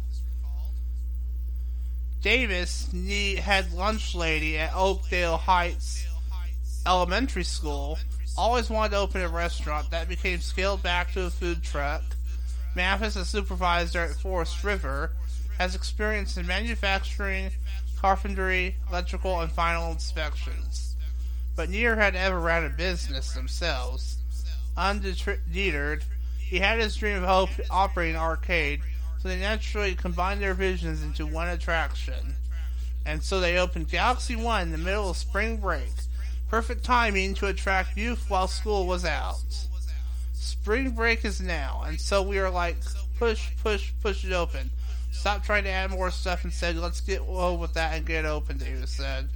Davis head lunch lady at Oakdale Heights Elementary School, always wanted to open a restaurant that became scaled back to a food truck. Mathis, a supervisor at Forest River, has experience in manufacturing, carpentry, electrical, and final inspections, but neither had ever ran a business themselves. Undeterred, he had his dream of operating an arcade, so they naturally combined their visions into one attraction. And so they opened Galaxy 1 in the middle of spring break. Perfect timing to attract youth while school was out. Spring break is now, and so we are like, push it open. Stop trying to add more stuff and said, let's get low with that and get open, Davis said.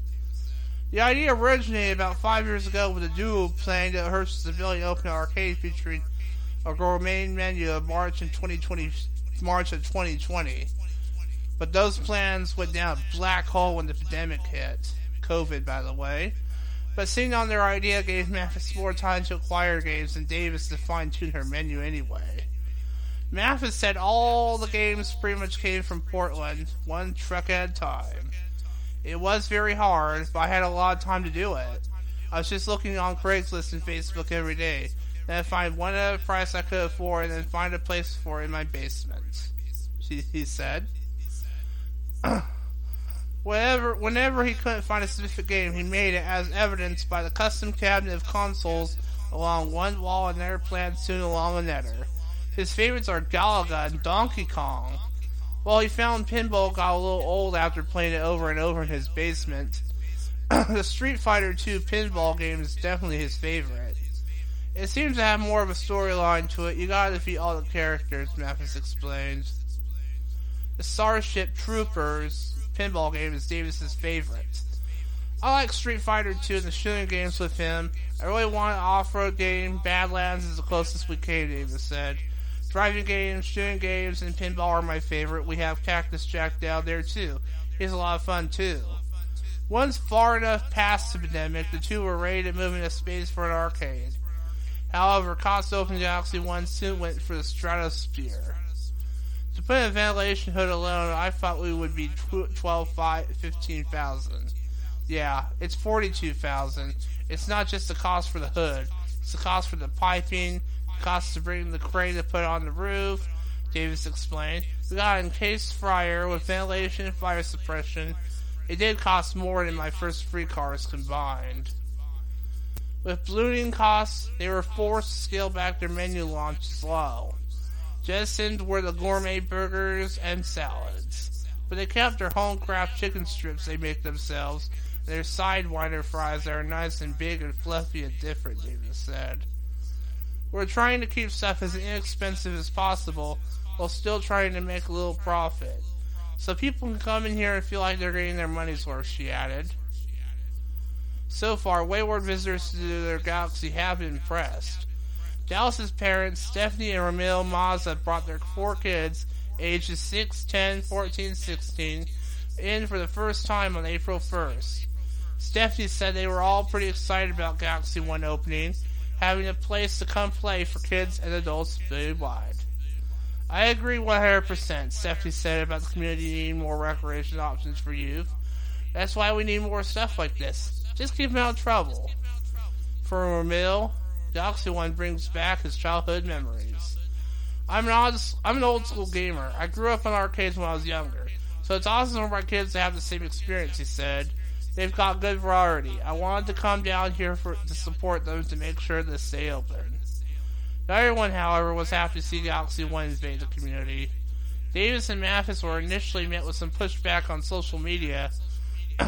The idea originated about 5 years ago with a duo planning to purchase the building and open an arcade featuring a gourmet menu of March of 2020. But those plans went down a black hole when the pandemic hit. COVID, by the way. But seeing on their idea gave Mathis more time to acquire games and Davis to fine-tune her menu anyway. Mathis said all the games pretty much came from Portland, one truck at a time. It was very hard, but I had a lot of time to do it. I was just looking on Craigslist and Facebook every day, then I'd find one at a price I could afford and then find a place for it in my basement, he said. Whenever he couldn't find a specific game, he made it, as evidenced by the custom cabinet of consoles along one wall and another plant soon along another. His favorites are Galaga and Donkey Kong. While he found pinball got a little old after playing it over and over in his basement, the Street Fighter 2 pinball game is definitely his favorite. It seems to have more of a storyline to it. You gotta defeat all the characters, Mathis explained. The Starship Troopers pinball game is Davis's favorite. I like Street Fighter 2 and the shooting games with him. I really want an off-road game. Badlands is the closest we came, Davis said. Driving games, shooting games, and pinball are my favorite. We have Cactus Jack down there, too. He's a lot of fun, too. One's far enough past the pandemic, the two were ready to move into space for an arcade. However, Cost Open Galaxy 1 soon went for the Stratosphere. To put a ventilation hood alone, I thought we would be 15,000. Yeah, it's 42,000. It's not just the cost for the hood. It's the cost for the piping, the cost to bring the crane to put on the roof, Davis explained. We got an encased fryer with ventilation and fire suppression. It did cost more than my first three cars combined. With ballooning costs, they were forced to scale back their menu launches low. Jettisoned were the gourmet burgers and salads. But they kept their home craft chicken strips they make themselves, and their Sidewinder fries that are nice and big and fluffy and different, Davis said. We're trying to keep stuff as inexpensive as possible while still trying to make a little profit. So people can come in here and feel like they're getting their money's worth, she added. So far, wayward visitors to their galaxy have been impressed. Dallas's parents, Stephanie and Ramil Mazza, brought their four kids, ages 6, 10, 14, 16, in for the first time on April 1st. Stephanie said they were all pretty excited about Galaxy 1 opening, having a place to come play for kids and adults citywide. I agree 100%, Stephanie said about the community needing more recreation options for youth. That's why we need more stuff like this. Just keep them out of trouble. For Ramil, Galaxy 1 brings back his childhood memories. I'm an old school gamer. I grew up on arcades when I was younger, so it's awesome for my kids to have the same experience, he said. They've got good variety. I wanted to come down here to support them to make sure they stay open. Not everyone, however, was happy to see Galaxy 1 invade the community. Davis and Mathis were initially met with some pushback on social media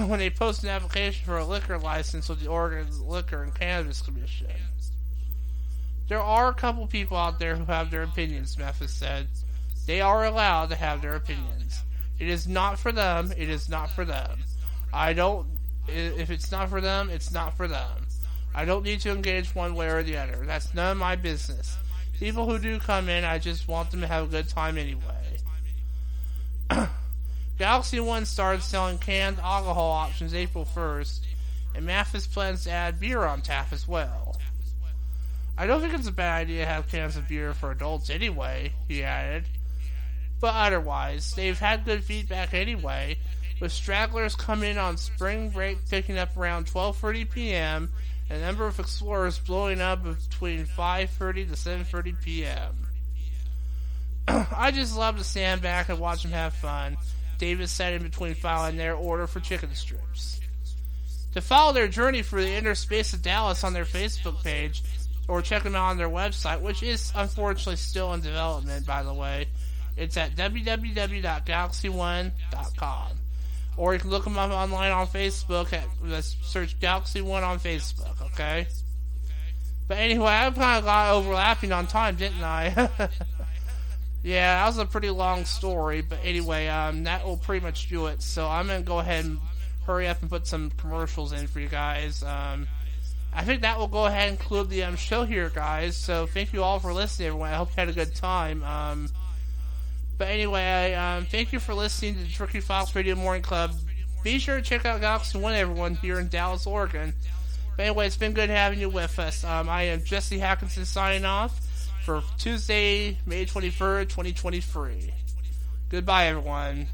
when they posted an application for a liquor license with the Oregon Liquor and Cannabis Commission. There are a couple people out there who have their opinions, Mathis said. They are allowed to have their opinions. It is not for them. It is not for them. If it's not for them, it's not for them. I don't need to engage one way or the other. That's none of my business. People who do come in, I just want them to have a good time anyway. Galaxy 1 started selling canned alcohol options April 1st, and Mathis plans to add beer on tap as well. I don't think it's a bad idea to have cans of beer for adults anyway, he added. But otherwise, they've had good feedback anyway, with stragglers coming in on spring break picking up around 12:30 p.m. and a number of explorers blowing up between 5:30 to 7:30 p.m. I just love to stand back and watch them have fun, Davis said in between filing their order for chicken strips. To follow their journey through the inner space of Dallas on their Facebook page, or check them out on their website, which is unfortunately still in development, by the way, it's at www.galaxy1.com. Or you can look them up online on Facebook. Let's search Galaxy 1 on Facebook, okay? But anyway, I kind of got overlapping on time, didn't I? Yeah, that was a pretty long story. But anyway, that will pretty much do it. So I'm going to go ahead and hurry up and put some commercials in for you guys. I think that will go ahead and conclude the show here, guys. So thank you all for listening, everyone. I hope you had a good time. But anyway, thank you for listening to the Tricky Fox Radio Morning Club. Be sure to check out Galaxy 1, everyone, here in Dallas, Oregon. But anyway, it's been good having you with us. I am Jesse Hackinson signing off for Tuesday, May 23rd, 2023. Goodbye, everyone.